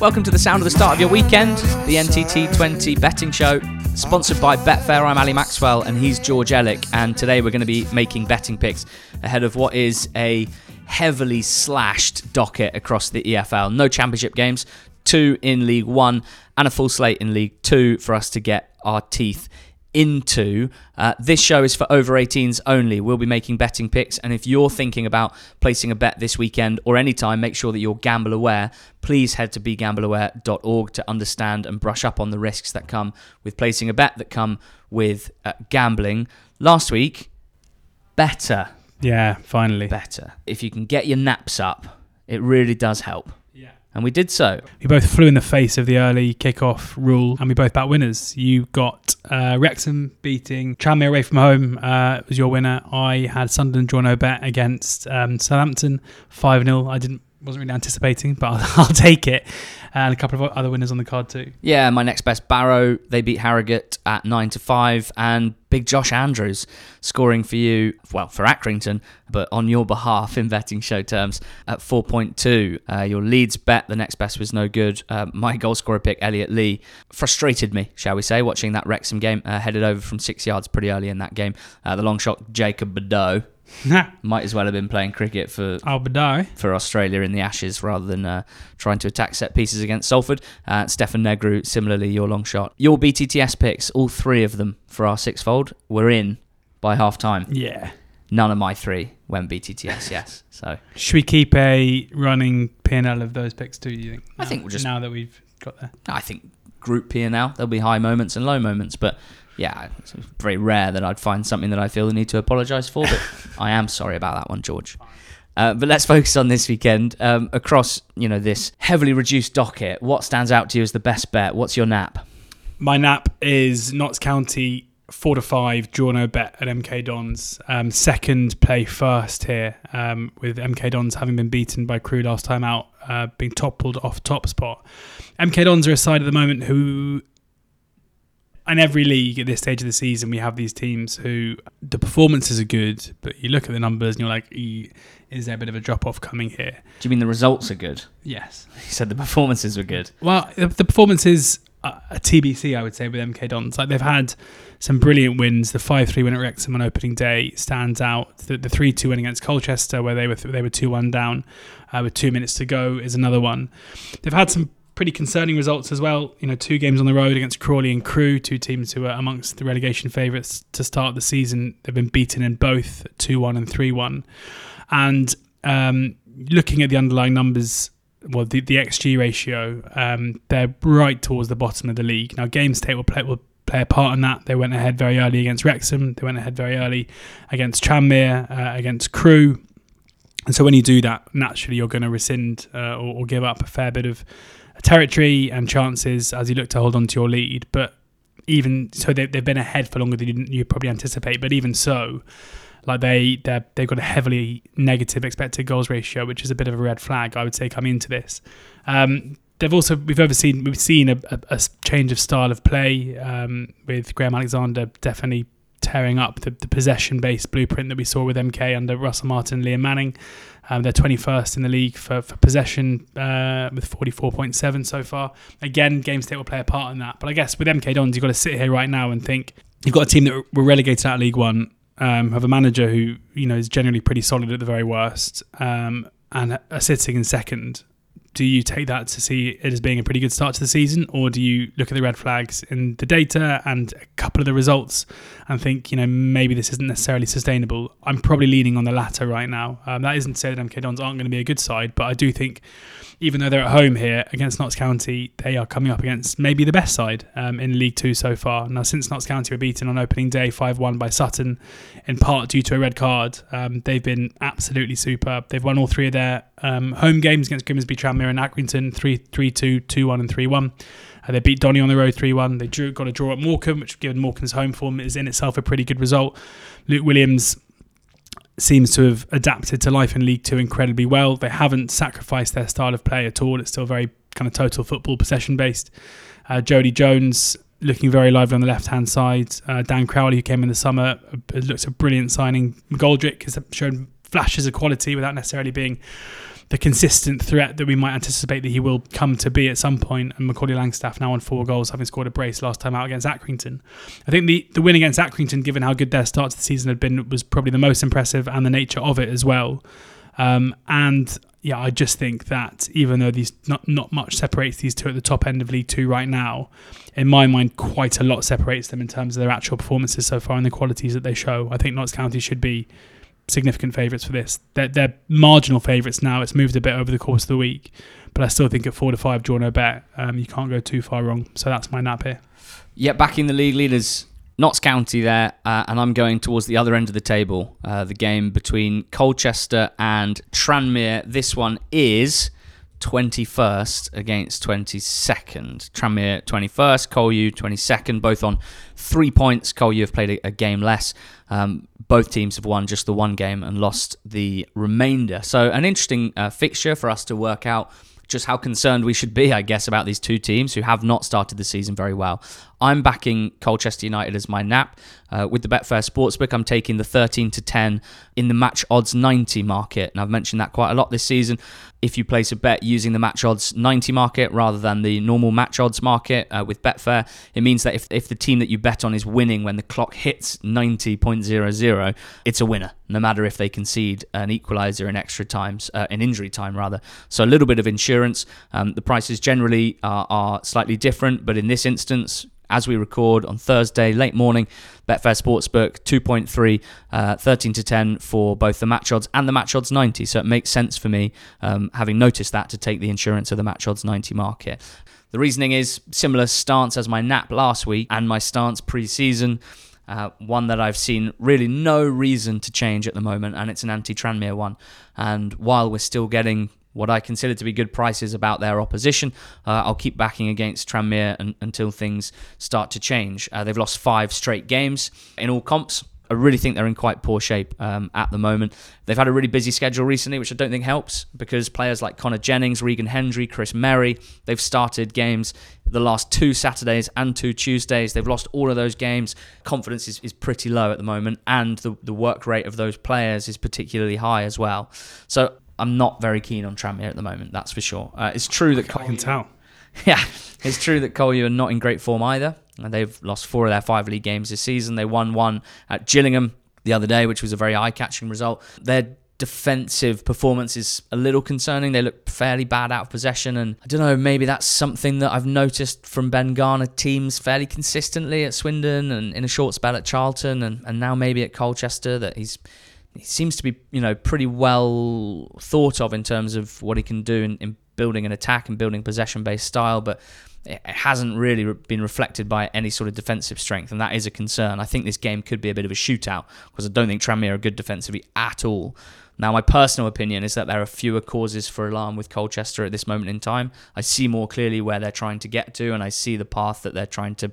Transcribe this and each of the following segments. Welcome to the sound of the start of your weekend, the NTT20 betting show, sponsored by Betfair. I'm Ali Maxwell and he's George Ellick, and today we're going to be making betting picks ahead of what is a heavily slashed docket across the EFL. No championship games, two in League One and a full slate in League Two for us to get our teeth into. This show is for over 18s only. We'll be making betting picks, and if you're thinking about placing a bet this weekend or any time, make sure that you're gamble aware. Please head to begambleaware.org to understand and brush up on the risks that come with placing a bet, that come with gambling. Last week, better. Yeah, finally. Better. If you can get your naps up, it really does help. And we did so. We both flew in the face of the early kickoff rule, and we both bat winners. You got Wrexham beating Tranmere away from home. It was your winner. I had Sunderland draw no bet against Southampton 5-0. I wasn't really anticipating, but I'll take it. And a couple of other winners on the card too. Yeah, my next best, Barrow. They beat Harrogate at 9-5, and big Josh Andrews scoring for you, well, for Accrington, but on your behalf in betting show terms at 4.2. Your Leeds bet, the next best, was no good. My goal scorer pick, Elliot Lee, frustrated me, shall we say, watching that Wrexham game. Headed over from 6 yards pretty early in that game. The long shot, Jacob Bedeau. Might as well have been playing cricket for Australia in the Ashes rather than trying to attack set pieces against Salford. Stefan Negru, similarly, your long shot. Your BTTS picks, all three of them for our sixfold, were in by half time. Yeah. None of my three went BTTS, yes. So should we keep a running P&L of those picks too, do you think? I think we'll just... Now that we've got there. I think group P&L, there'll be high moments and low moments, but... Yeah, it's very rare that I'd find something that I feel the need to apologise for, but I am sorry about that one, George. But let's focus on this weekend. Across, this heavily reduced docket, what stands out to you as the best bet? What's your nap? My nap is Notts County 4-5, draw no bet at MK Dons. Second play first here, with MK Dons having been beaten by Crewe last time out, being toppled off top spot. MK Dons are a side at the moment who... In every league at this stage of the season, we have these teams who the performances are good, but you look at the numbers and you're like, is there a bit of a drop-off coming here? Do you mean the results are good? Yes. You said the performances were good. Well, the performances are a TBC, I would say, with MK Dons. Like, they've had some brilliant wins. The 5-3 win at Wrexham on opening day stands out. The 3-2 win against Colchester, where they were 2-1 down with 2 minutes to go, is another one. They've had some pretty concerning results as well. Two games on the road against Crawley and Crewe, two teams who are amongst the relegation favourites to start the season. They've been beaten in both 2-1 and 3-1. And looking at the underlying numbers, well, the XG ratio, they're right towards the bottom of the league. Now, game state will play a part in that. They went ahead very early against Wrexham. They went ahead very early against Tranmere, against Crewe. And so when you do that, naturally you're going to rescind or give up a fair bit of territory and chances as you look to hold on to your lead. But even so, they've been ahead for longer than you probably anticipate, but even so, like, they've got a heavily negative expected goals ratio, which is a bit of a red flag, I would say, coming into this. We've seen a change of style of play, with Graham Alexander definitely tearing up the possession-based blueprint that we saw with MK under Russell Martin and Liam Manning. They're 21st in the league for possession, with 44.7 so far. Again, game state will play a part in that. But I guess with MK Dons, you've got to sit here right now and think, you've got a team that were relegated out of League One, have a manager who is generally pretty solid at the very worst, and are sitting in second. Do you take that to see it as being a pretty good start to the season, or do you look at the red flags in the data and a couple of the results and think, maybe this isn't necessarily sustainable? I'm probably leaning on the latter right now. That isn't to say that MK Dons aren't going to be a good side, but I do think, even though they're at home here against Notts County, they are coming up against maybe the best side in League Two so far. Now, since Notts County were beaten on opening day 5-1 by Sutton, in part due to a red card, they've been absolutely superb. They've won all three of their home games against Grimsby, Tranmere and Accrington, 3-2, 2-1 and 3-1. They beat Donny on the road 3-1. They got a draw at Morecambe, which, given Morecambe's home form, is in itself a pretty good result. Luke Williams seems to have adapted to life in League Two incredibly well. They haven't sacrificed their style of play at all. It's still very kind of total football, possession-based. Jody Jones looking very lively on the left-hand side. Dan Crowley, who came in the summer, looks a brilliant signing. McGoldrick has shown flashes of quality without necessarily being the consistent threat that we might anticipate that he will come to be at some point. And Macaulay Langstaff now on 4 goals, having scored a brace last time out against Accrington. I think the win against Accrington, given how good their start to the season had been, was probably the most impressive, and the nature of it as well. And yeah, I just think that even though these not much separates these two at the top end of League Two right now, in my mind, quite a lot separates them in terms of their actual performances so far and the qualities that they show. I think Notts County should be significant favourites for this. They're marginal favourites now. It's moved a bit over the course of the week, but I still think at 4-5 draw no bet, you can't go too far wrong. So that's my nap here. Yeah, back in the league leaders, Notts County there, and I'm going towards the other end of the table. The game between Colchester and Tranmere. This one is 21st against 22nd. Tranmere 21st, Colchester 22nd, both on 3 points. Colchester have played a game less. Both teams have won just the one game and lost the remainder. So an interesting fixture for us to work out just how concerned we should be, I guess, about these two teams who have not started the season very well. I'm backing Colchester United as my nap. With the Betfair Sportsbook, I'm taking the 13-10 in the match odds 90 market. And I've mentioned that quite a lot this season. If you place a bet using the match odds 90 market rather than the normal match odds market with Betfair, it means that if the team that you bet on is winning when the clock hits 90.00, it's a winner, no matter if they concede an equaliser in extra times, in injury time rather. So a little bit of insurance. The prices generally are slightly different, but in this instance, as we record on Thursday, late morning, Betfair Sportsbook 2.3, 13-10 for both the match odds and the match odds 90. So it makes sense for me, having noticed that, to take the insurance of the match odds 90 market. The reasoning is similar stance as my nap last week and my stance pre-season. One that I've seen really no reason to change at the moment, and it's an anti-Tranmere one. And while we're still getting what I consider to be good prices about their opposition, I'll keep backing against Tranmere until things start to change. They've lost 5 straight games in all comps. I really think they're in quite poor shape at the moment. They've had a really busy schedule recently, which I don't think helps, because players like Connor Jennings, Regan Hendry, Chris Merry, they've started games the last 2 Saturdays and 2 Tuesdays. They've lost all of those games. Confidence is pretty low at the moment, and the work rate of those players is particularly high as well. So I'm not very keen on Tranmere at the moment, that's for sure. It's true that I can tell. Yeah, it's true that Colchester are not in great form either. They've lost 4 of their 5 league games this season. They won 1 at Gillingham the other day, which was a very eye-catching result. Their defensive performance is a little concerning. They look fairly bad out of possession, and I don't know, maybe that's something that I've noticed from Ben Garner teams fairly consistently at Swindon and in a short spell at Charlton and now maybe at Colchester, that he seems to be, pretty well thought of in terms of what he can do in building an attack and building possession-based style, but it hasn't really been reflected by any sort of defensive strength, and that is a concern. I think this game could be a bit of a shootout, because I don't think Tranmere are good defensively at all. Now, my personal opinion is that there are fewer causes for alarm with Colchester at this moment in time. I see more clearly where they're trying to get to, and I see the path that they're trying to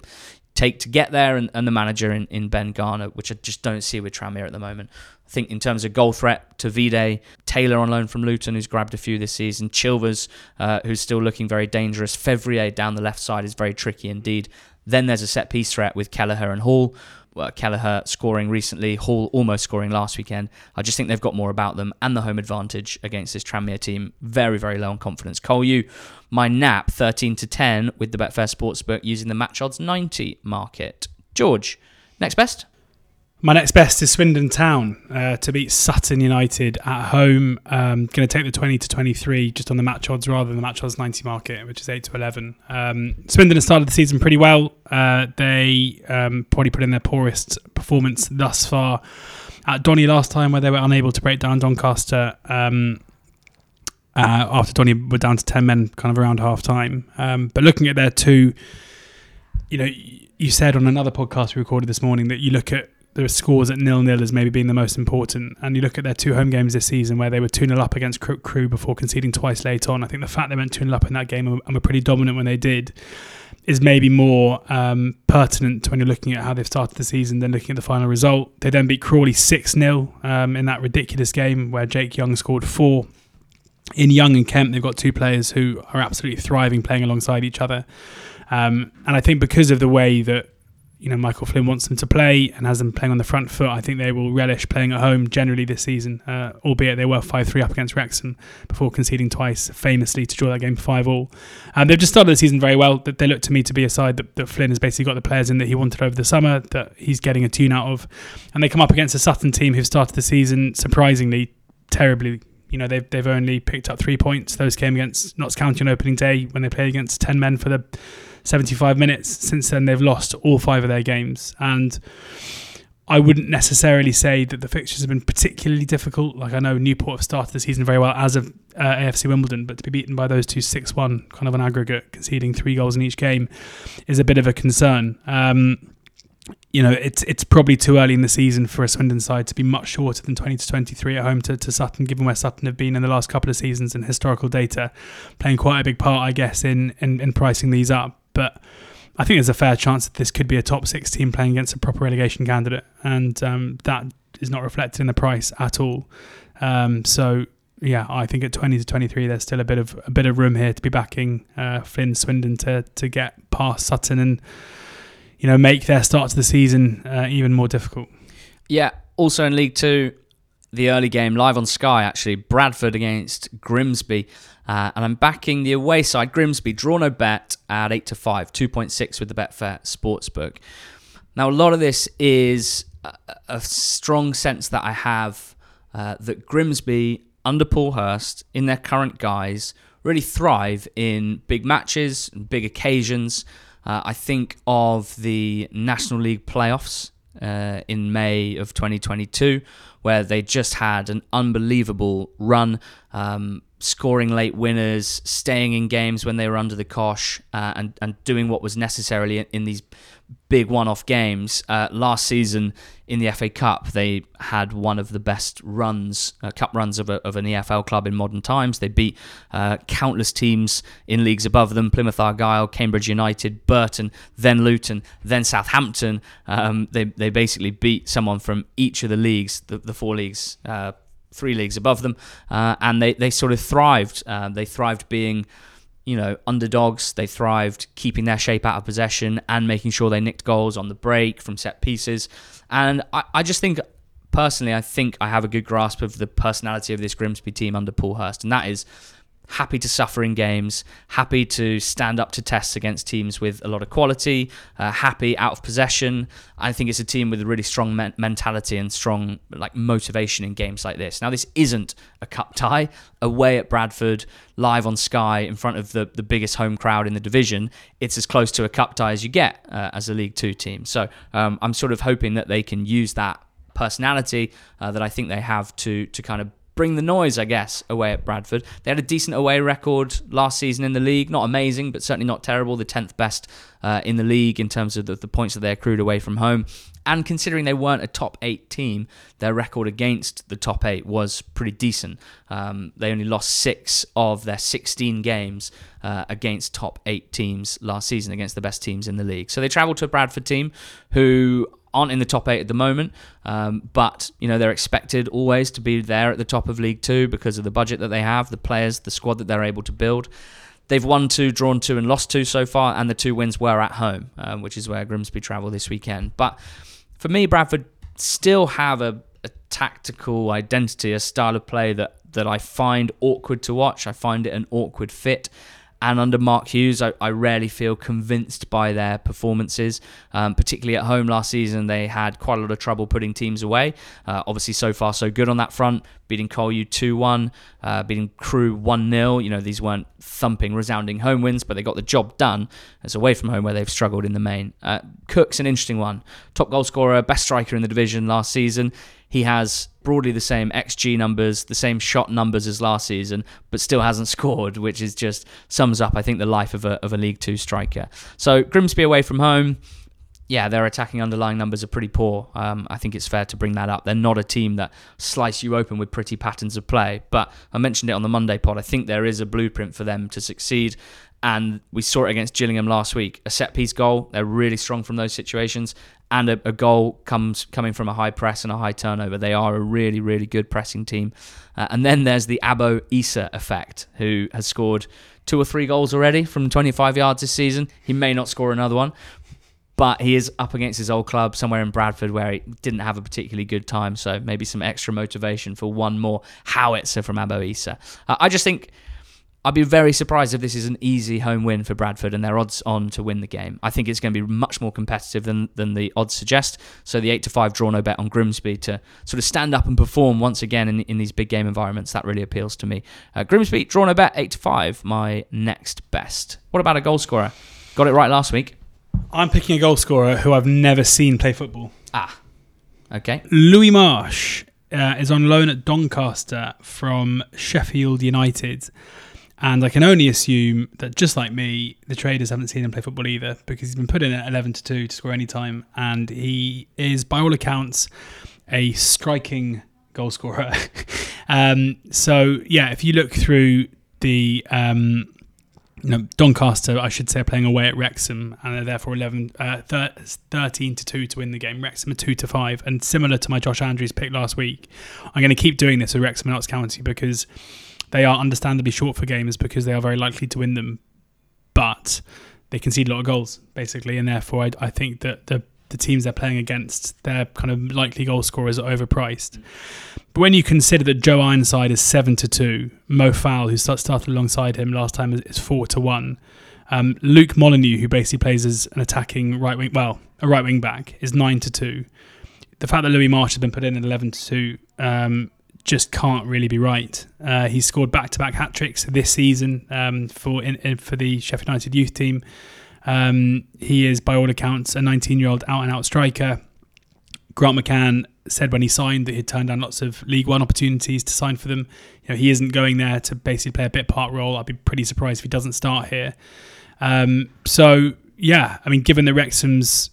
take to get there, and the manager in Ben Garner, which I just don't see with Tranmere at the moment. I think in terms of goal threat, Tavide, Taylor on loan from Luton, who's grabbed a few this season, Chilvers, who's still looking very dangerous, Fevrier down the left side is very tricky indeed. Then there's a set-piece threat with Kelleher and Hall. Kelleher scoring recently, Hall almost scoring last weekend. I just think they've got more about them, and the home advantage against this Tranmere team, very, very low on confidence. Colchester, my nap, 13-10 with the Betfair Sportsbook using the match odds 90 market. George, next best? My next best is Swindon Town to beat Sutton United at home. Going to take the 20-23 just on the match odds rather than the match odds 90 market, which is 8-11. Swindon has started the season pretty well. They probably put in their poorest performance thus far at Donny last time, where they were unable to break down Doncaster after Donny were down to 10 men kind of around half time. But looking at their two, you said on another podcast we recorded this morning that you look at the scores at 0-0 as maybe being the most important. And you look at their 2 home games this season where they were 2-0 up against Crewe before conceding twice late on. I think the fact they went 2-0 up in that game and were pretty dominant when they did is maybe more pertinent when you're looking at how they've started the season than looking at the final result. They then beat Crawley 6-0 in that ridiculous game where Jake Young scored 4. In Young and Kemp, they've got 2 players who are absolutely thriving playing alongside each other. And I think because of the way that you know, Michael Flynn wants them to play and has them playing on the front foot. I think they will relish playing at home generally this season, albeit they were 5-3 up against Wrexham before conceding twice, famously, to draw that game 5-5. They've just started the season very well. They look to me to be a side that Flynn has basically got the players in that he wanted over the summer, that he's getting a tune out of. And they come up against a Sutton team who've started the season surprisingly terribly. You know, they've only picked up 3 points. Those came against Notts County on opening day when they played against 10 men for the 75 minutes. Since then, they've lost all 5 of their games. And I wouldn't necessarily say that the fixtures have been particularly difficult. Like, I know Newport have started the season very well as of AFC Wimbledon, but to be beaten by those two 6-1, kind of an aggregate, conceding 3 goals in each game, is a bit of a concern. You know, it's probably too early in the season for a Swindon side to be much shorter than 20-23 at home to Sutton, given where Sutton have been in the last couple of seasons and historical data, playing quite a big part, I guess, in pricing these up. But I think there's a fair chance that this could be a top 6 team playing against a proper relegation candidate, and that is not reflected in the price at all. So yeah, I think at 20-23, there's still a bit of room here to be backing Flynn Swindon to get past Sutton and, you know, make their start to the season even more difficult. Yeah, also in League 2, the early game, live on Sky actually, Bradford against Grimsby. And I'm backing the away side, Grimsby, draw no bet at 8-5, 2.6 with the Betfair Sportsbook. Now, a lot of this is a strong sense that I have that Grimsby, under Paul Hurst, in their current guise, really thrive in big matches and big occasions. I think of the National League playoffs in May of 2022, where they just had an unbelievable run, scoring late winners, staying in games when they were under the cosh, and doing what was necessary in these big one-off games. Last season in the FA Cup, they had one of the best runs, cup runs of an EFL club in modern times. They beat countless teams in leagues above them: Plymouth Argyle, Cambridge United, Burton, then Luton, then Southampton. They basically beat someone from each of the leagues, the 4 leagues, 3 leagues above them, and they sort of thrived. They thrived being, you know, underdogs. They thrived keeping their shape out of possession and making sure they nicked goals on the break from set pieces. And I just think, personally, I think I have a good grasp of the personality of this Grimsby team under Paul Hurst, and that is happy to suffer in games, happy to stand up to tests against teams with a lot of quality, happy out of possession. I think it's a team with a really strong mentality and strong, like, motivation in games like this. Now, this isn't a cup tie. Away at Bradford, live on Sky, in front of the biggest home crowd in the division, it's as close to a cup tie as you get as a League 2 team. So I'm sort of hoping that they can use that personality that I think they have to kind of bring the noise, I guess, away at Bradford. They had a decent away record last season in the league. Not amazing, but certainly not terrible. The 10th best in the league in terms of the points that they accrued away from home. And considering they weren't a top 8 team, their record against the top 8 was pretty decent. They only lost 6 of their 16 games against top 8 teams last season, against the best teams in the league. So they travelled to a Bradford team who aren't in the top 8 at the moment, but you know, they're expected always to be there at the top of League 2 because of the budget that they have, the players, the squad that they're able to build. They've won 2, drawn 2 and lost 2 so far, and the 2 wins were at home, which is where Grimsby travel this weekend. But for me, Bradford still have a tactical identity, a style of play that I find awkward to watch. I find it an awkward fit. And under Mark Hughes, I rarely feel convinced by their performances. Particularly at home last season, they had quite a lot of trouble putting teams away. Obviously, so far, so good on that front. Beating Collier 2-1, beating Crewe 1-0. You know, these weren't thumping, resounding home wins, but they got the job done. It's away from home where they've struggled in the main. Cook's an interesting one. Top goal scorer, best striker in the division last season. He has broadly the same XG numbers, the same shot numbers as last season, but still hasn't scored, which is just sums up, I think, the life of a League 2 striker. So Grimsby away from home, yeah, their attacking underlying numbers are pretty poor. I think it's fair to bring that up. They're not a team that slice you open with pretty patterns of play, but I mentioned it on the Monday pod. I think there is a blueprint for them to succeed. And we saw it against Gillingham last week. A set-piece goal, they're really strong from those situations. And a goal coming from a high press and a high turnover. They are a really, really good pressing team. And then there's the Abo Issa effect, who has scored 2 or 3 goals already from 25 yards this season. He may not score another one. But he is up against his old club somewhere in Bradford where he didn't have a particularly good time. So maybe some extra motivation for one more howitzer from Abo Issa. I just think I'd be very surprised if this is an easy home win for Bradford and their odds on to win the game. I think it's going to be much more competitive than the odds suggest. So the 8-5 draw no bet on Grimsby to sort of stand up and perform once again in these big game environments, that really appeals to me. Grimsby, draw no bet, 8-5, my next best. What about a goal scorer? Got it right last week. I'm picking a goal scorer who I've never seen play football. Ah, okay. Louis Marsh is on loan at Doncaster from Sheffield United. And I can only assume that, just like me, the traders haven't seen him play football either, because he's been put in at 11-2 to score any time. And he is, by all accounts, a striking goal scorer. So, yeah, if you look through the... Doncaster, I should say, are playing away at Wrexham, and they're therefore 13-2 to win the game. Wrexham are 2-5, and similar to my Josh Andrews pick last week, I'm going to keep doing this with Wrexham and Notts County because they are understandably short for games because they are very likely to win them, but they concede a lot of goals, basically, and therefore I think that the teams they're playing against, their kind of likely goal scorers are overpriced. But when you consider that Joe Ironside is 7-2, Mo Fowl, who started alongside him last time, is 4-1, Luke Molyneux, who basically plays as an attacking right wing, well, a right wing back, is 9-2. The fact that Louis Marsh has been put in at 11-2 just can't really be right. He's scored back-to-back hat tricks this season for the Sheffield United youth team. He is, by all accounts, a 19-year-old out-and-out striker. Grant McCann said when he signed that he'd turned down lots of League One opportunities to sign for them. You know, he isn't going there to basically play a bit-part role. I'd be pretty surprised if he doesn't start here. Given the Wrexham's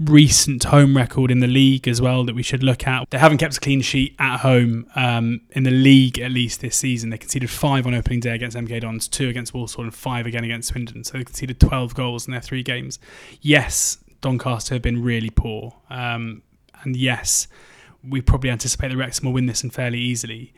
recent home record in the league as well that we should look at. They haven't kept a clean sheet at home in the league, at least this season. They conceded 5 on opening day against MK Dons, 2 against Walsall and 5 again against Swindon. So they conceded 12 goals in their 3 games. Yes, Doncaster have been really poor. And yes, we probably anticipate that Wrexham will win this and fairly easily.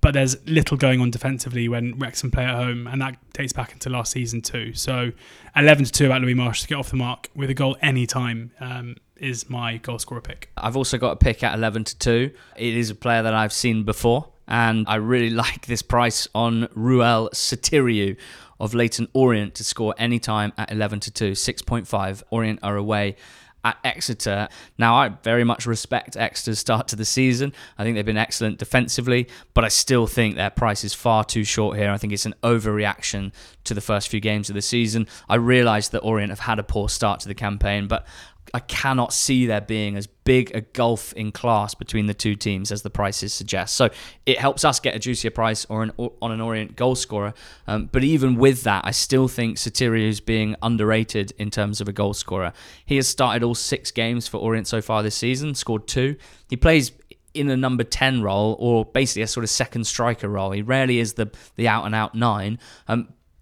But there's little going on defensively when Wrexham play at home, and that dates back into last season too. So 11-2 about Louis Marsh to get off the mark with a goal any time is my goal scorer pick. I've also got a pick at 11-2. It is a player that I've seen before, and I really like this price on Ruel Sotiriou of Leyton Orient to score any time at 11-2, 6.5. Orient are away at Exeter. Now, I very much respect Exeter's start to the season. I think they've been excellent defensively, but I still think their price is far too short here. I think it's an overreaction to the first few games of the season. I realise that Orient have had a poor start to the campaign, but I cannot see there being as big a gulf in class between the two teams as the prices suggest. So it helps us get a juicier price on an Orient goal scorer. But even with that, I still think Sotiriou is being underrated in terms of a goal scorer. He has started all 6 games for Orient so far this season, scored 2. He plays in a number 10 role, or basically a sort of second striker role. He rarely is the out-and-out 9.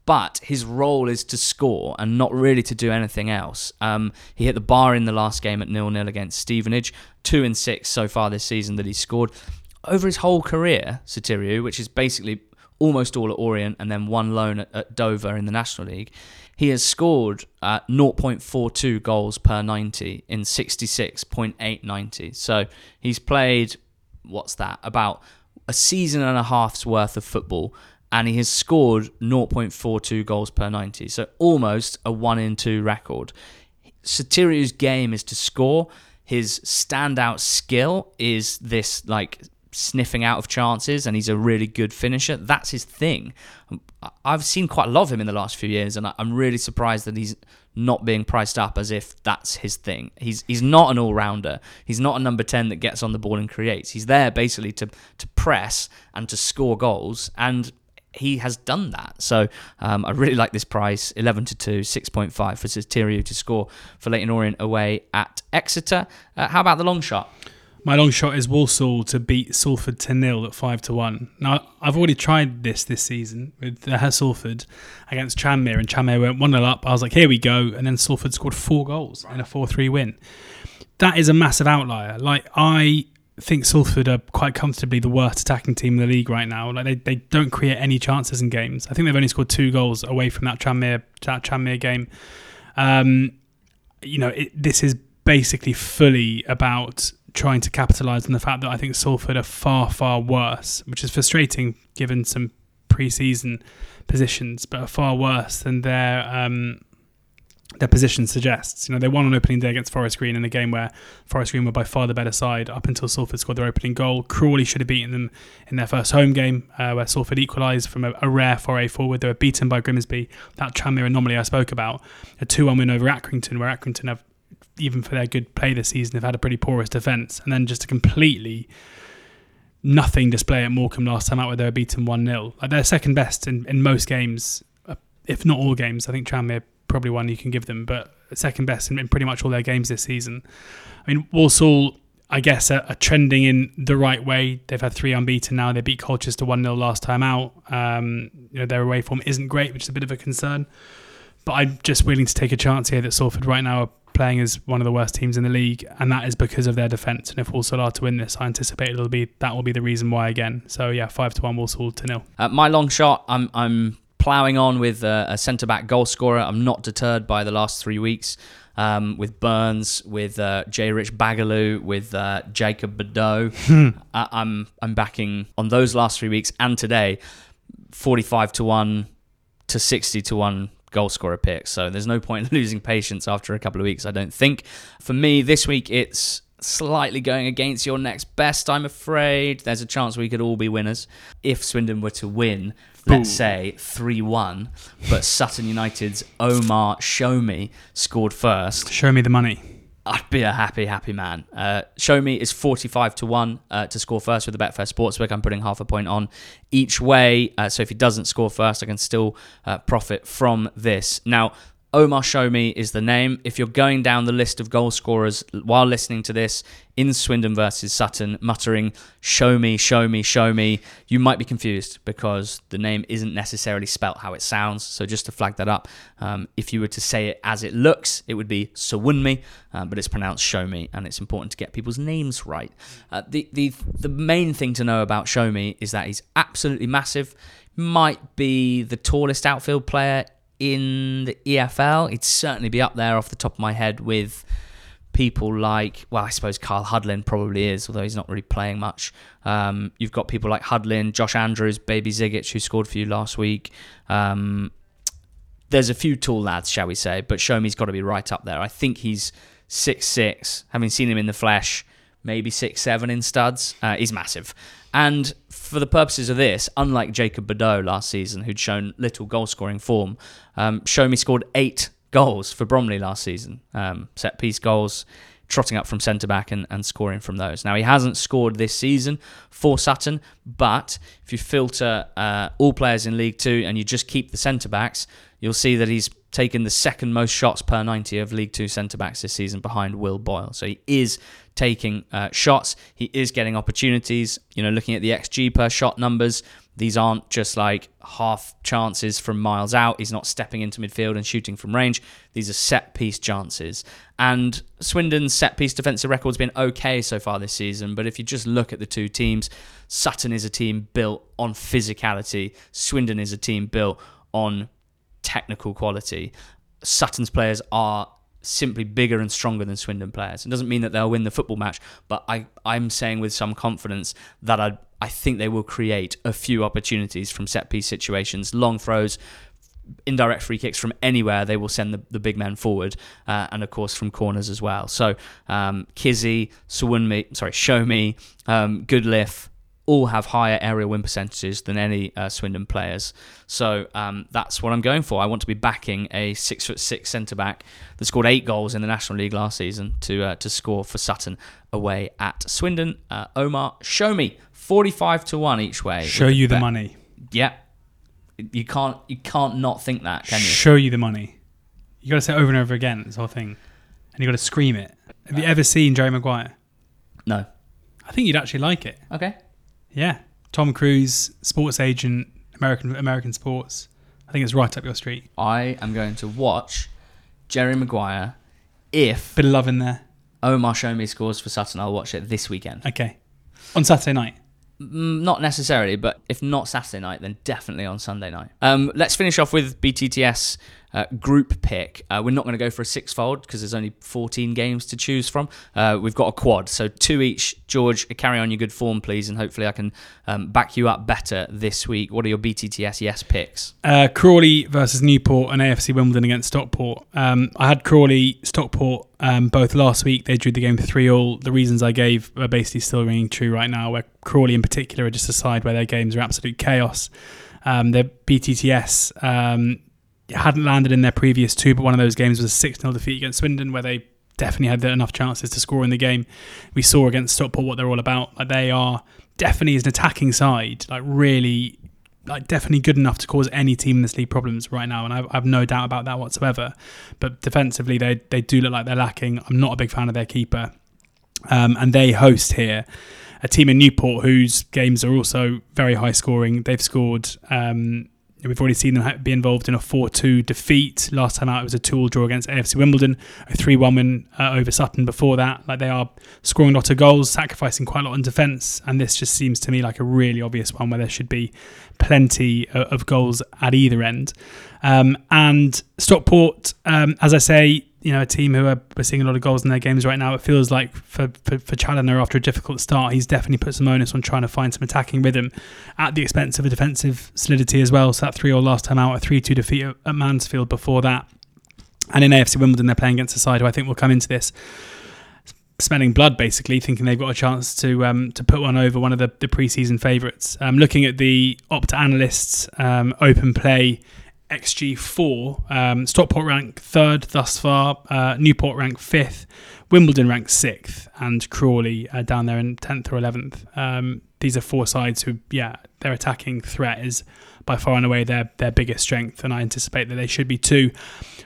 But his role is to score and not really to do anything else. He hit the bar in the last game at 0-0 against Stevenage. 2 and 6 so far this season that he's scored. Over his whole career, Sotiriou, which is basically almost all at Orient and then 1 loan at Dover in the National League, he has scored 0.42 goals per 90 in 66.890. So he's played, what's that, about a season and a half's worth of football, and he has scored 0.42 goals per 90, so almost a 1-2 record. Sotiriou's game is to score. His standout skill is this, sniffing out of chances, and he's a really good finisher. That's his thing. I've seen quite a lot of him in the last few years, and I'm really surprised that he's not being priced up as if that's his thing. He's not an all-rounder. He's not a number 10 that gets on the ball and creates. He's there basically to press and to score goals, and he has done that. So I really like this price, 11-2, 6.5 for Sotiriou to score for Leyton Orient away at Exeter. How about the long shot? My long shot is Walsall to beat Salford 10-0 at 5-1. Now, I've already tried this season with Salford against Tranmere, and Tranmere went 1-0 up. I was like, here we go. And then Salford scored 4 goals in a 4-3 win. That is a massive outlier. I think Salford are quite comfortably the worst attacking team in the league right now. They don't create any chances in games. I think they've only scored 2 goals away from that Tranmere game. you know, this is basically fully about trying to capitalise on the fact that I think Salford are far, far worse, which is frustrating given some pre-season positions, but are far worse than their position suggests. You know, they won on opening day against Forest Green in a game where Forest Green were by far the better side up until Salford scored their opening goal. Crawley should have beaten them in their first home game, where Salford equalised from a rare foray forward. They were beaten by Grimsby, that Tranmere anomaly I spoke about. A 2-1 win over Accrington, where Accrington have, even for their good play this season, they've had a pretty porous defence. And then just a completely nothing display at Morecambe last time out, where they were beaten 1-0. Like, they're second best in most games, if not all games. I think Tranmere probably one you can give them, but second best in pretty much all their games this season. I mean, Walsall, I guess, are trending in the right way. They've had 3 unbeaten now. They beat Colchester 1-0 last time out. You know, their away form isn't great, which is a bit of a concern. But I'm just willing to take a chance here that Salford right now are playing as one of the worst teams in the league, and that is because of their defence. And if Walsall are to win this, I anticipate that will be the reason why again. So yeah, 5-1 Walsall to nil. My long shot. I'm ploughing on with a centre-back goal scorer. I'm not deterred by the last 3 weeks, with Burns, with J. Rich Bagaloo, with Jacob Bedeau. I'm backing on those last 3 weeks and today, 45-1 to 60-1 goal scorer pick. So there's no point in losing patience after a couple of weeks, I don't think. For me, this week, it's slightly going against your next best, I'm afraid. There's a chance we could all be winners. If Swindon were to win, let's say 3-1, but Sutton United's Omar Show Me scored first. Show me the money. I'd be a happy, happy man. Show Me is 45-1 to score first with the Betfair Sportsbook. I'm putting half a point on each way. So if he doesn't score first, I can still profit from this. Now, Omar Show Me is the name. If you're going down the list of goal scorers while listening to this in Swindon versus Sutton, muttering "Show Me, Show Me, Show Me," you might be confused because the name isn't necessarily spelt how it sounds. So just to flag that up, if you were to say it as it looks, it would be "Sawunmi," but it's pronounced "Show Me," and it's important to get people's names right. The main thing to know about Show Me is that he's absolutely massive. Might be the tallest outfield player in the EFL. He'd certainly be up there off the top of my head with people like, well, I suppose Carl Hudlin probably is, although he's not really playing much. You've got people like Hudlin, Josh Andrews, Baby Zigic, who scored for you last week. There's a few tall lads, shall we say, but Show Me's got to be right up there. I think he's 6'6", having seen him in the flesh, maybe 6'7" in studs. He's massive. And for the purposes of this, unlike Jacob Bedeau last season, who'd shown little goal-scoring form, Show Me scored 8 goals for Bromley last season. Set-piece goals, trotting up from centre-back and scoring from those. Now, he hasn't scored this season for Sutton, but if you filter all players in League 2 and you just keep the centre-backs, you'll see that he's taken the second most shots per 90 of League 2 centre-backs this season behind Will Boyle. So he is taking shots. He is getting opportunities. You know, looking at the XG per shot numbers, these aren't just like half chances from miles out. He's not stepping into midfield and shooting from range. These are set-piece chances. And Swindon's set-piece defensive record's been okay so far this season, but if you just look at the two teams, Sutton is a team built on physicality. Swindon is a team built on technical quality. Sutton's players are simply bigger and stronger than Swindon players. It doesn't mean that they'll win the football match, but I'm saying with some confidence that I think they will create a few opportunities from set-piece situations, long throws, indirect free kicks from anywhere. They will send the big men forward, and of course from corners as well. So Kizzy, Show Me, Goodliff, all have higher aerial win percentages than any Swindon players. So that's what I'm going for. I want to be backing a 6'6" centre-back that scored 8 goals in the National League last season to score for Sutton away at Swindon. Omar, Show Me, 45-1 each way. Show you the money. Yeah. You can't not think that, can you? Show you the money. You got to say it over and over again, this whole thing. And you got to scream it. Have you ever seen Jerry Maguire? No. I think you'd actually like it. Okay. Yeah, Tom Cruise, sports agent, American sports. I think it's right up your street. I am going to watch Jerry Maguire. If bit of love in there. Omar Show Me scores for Sutton. I'll watch it this weekend. Okay, on Saturday night. Not necessarily, but if not Saturday night, then definitely on Sunday night. Let's finish off with BTTS group pick. We're not going to go for a six-fold because there's only 14 games to choose from. We've got a quad, so two each. George, carry on your good form, please, and hopefully I can back you up better this week. What are your BTTS yes picks? Crawley versus Newport and AFC Wimbledon against Stockport. I had Crawley, Stockport, both last week. They drew the game 3-3. The reasons I gave are basically still ringing true right now, where Crawley in particular are just a side where their games are absolute chaos. Their BTTS hadn't landed in their previous two, but one of those games was a 6-0 defeat against Swindon, where they definitely had enough chances to score in the game. We saw against Stockport what they're all about. Like, they are definitely, as an attacking side, like really, like definitely good enough to cause any team in this league problems right now, and I've no doubt about that whatsoever. But defensively, they do look like they're lacking. I'm not a big fan of their keeper, and they host here a team in Newport whose games are also very high scoring. They've scored. We've already seen them be involved in a 4-2 defeat. Last time out, it was a 2-2 draw against AFC Wimbledon, a 3-1 win over Sutton before that. Like, they are scoring a lot of goals, sacrificing quite a lot on defence, and this just seems to me like a really obvious one where there should be plenty of goals at either end. And Stockport, as I say, you know, a team who are seeing a lot of goals in their games right now. It feels like for Challoner, after a difficult start, he's definitely put some onus on trying to find some attacking rhythm at the expense of a defensive solidity as well. So that 3-3 last time out, a 3-2 defeat at Mansfield before that. And in AFC Wimbledon, they're playing against a side who I think will come into this smelling blood, basically, thinking they've got a chance to put one over one of the pre-season favourites. Looking at the Opta analysts, open play, XG4, Stockport ranked 3rd thus far, Newport ranked 5th, Wimbledon ranked 6th, and Crawley down there in 10th or 11th. These are four sides who, their attacking threat is by far and away their biggest strength, and I anticipate that they should be two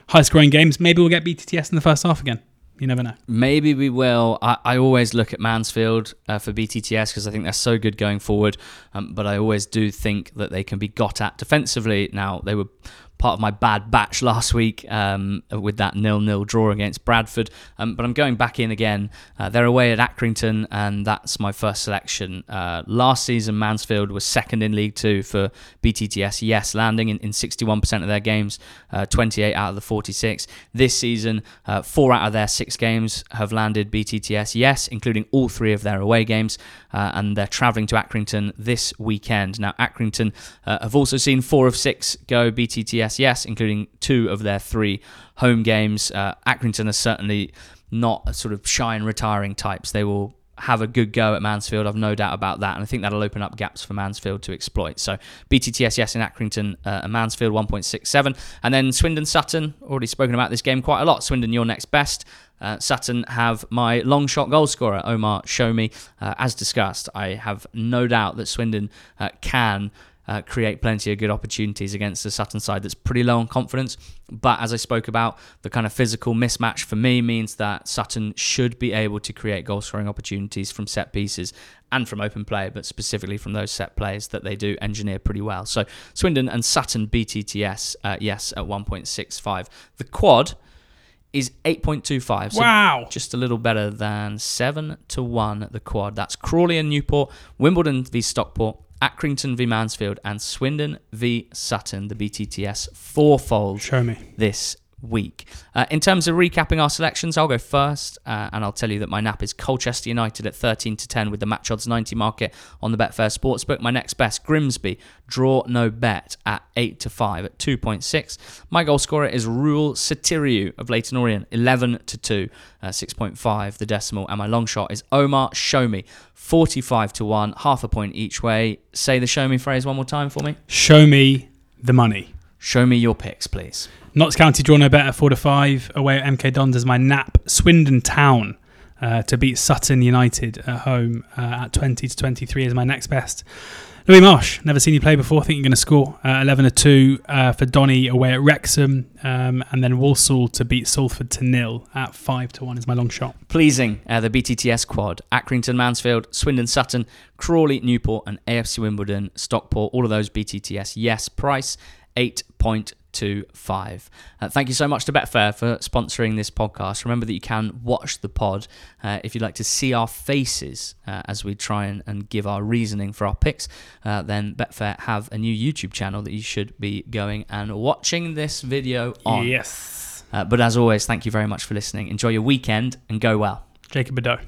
high-scoring games. Maybe we'll get BTTS in the first half again. You never know. Maybe we will. I always look at Mansfield for BTTS because I think they're so good going forward. But I always do think that they can be got at defensively. Now, they were part of my bad batch last week with that 0-0 draw against Bradford. But I'm going back in again. They're away at Accrington, and that's my first selection. Last season, Mansfield was 2nd in League 2 for BTTS yes landing in 61% of their games, 28 out of the 46. This season, 4 out of their 6 games have landed BTTS yes, including all 3 of their away games, and they're travelling to Accrington this weekend. Now, Accrington have also seen 4 of 6 go BTTS yes, including 2 of their 3 home games. Accrington are certainly not a sort of shy and retiring types. They will have a good go at Mansfield, I've no doubt about that, and I think that'll open up gaps for Mansfield to exploit. So BTTS yes in Accrington and Mansfield 1.67, and then Swindon Sutton, already spoken about this game quite a lot. Swindon, your next best. Sutton have my long shot goal scorer, Omar Shomi. As discussed, I have no doubt that Swindon can create plenty of good opportunities against the Sutton side that's pretty low on confidence. But as I spoke about, the kind of physical mismatch for me means that Sutton should be able to create goal-scoring opportunities from set pieces and from open play, but specifically from those set plays that they do engineer pretty well. So Swindon and Sutton BTTS, yes, at 1.65. The quad is 8.25. So wow. Just a little better than 7-1, the quad. That's Crawley and Newport, Wimbledon v Stockport, Accrington v Mansfield, and Swindon v Sutton, the BTTS fourfold. Show me. This week. In terms of recapping our selections, I'll go first, and I'll tell you that my nap is Colchester United at 13-10 with the match odds 90 market on the Betfair Sportsbook. My next best, Grimsby, draw no bet at 8-5 at 2.6. My goal scorer is Ruel Sotiriou of Leyton Orient, 11-2, 6.5 the decimal, and my long shot is Omar Shomi, 45-1, half a point each way. Say the Show Me phrase one more time for me. Show me the money. Show me your picks, please. Notts County draw no better, 4-5. Away at MK Dons is my nap. Swindon Town to beat Sutton United at home at 20-23 is my next best. Louis Marsh, never seen you play before. I think you're going to score. 11-2 for Donny away at Wrexham. And then Walsall to beat Salford 0-0 at 5-1 is my long shot. Pleasing, the BTTS quad. Accrington, Mansfield, Swindon, Sutton, Crawley, Newport, and AFC Wimbledon, Stockport. All of those BTTS yes price. 8.25 £1.25. Thank you so much to Betfair for sponsoring this podcast. Remember that you can watch the pod if you'd like to see our faces as we try and give our reasoning for our picks. Then Betfair have a new YouTube channel that you should be going and watching this video on. Yes. But as always, thank you very much for listening. Enjoy your weekend and go well. Jacob Bedeau.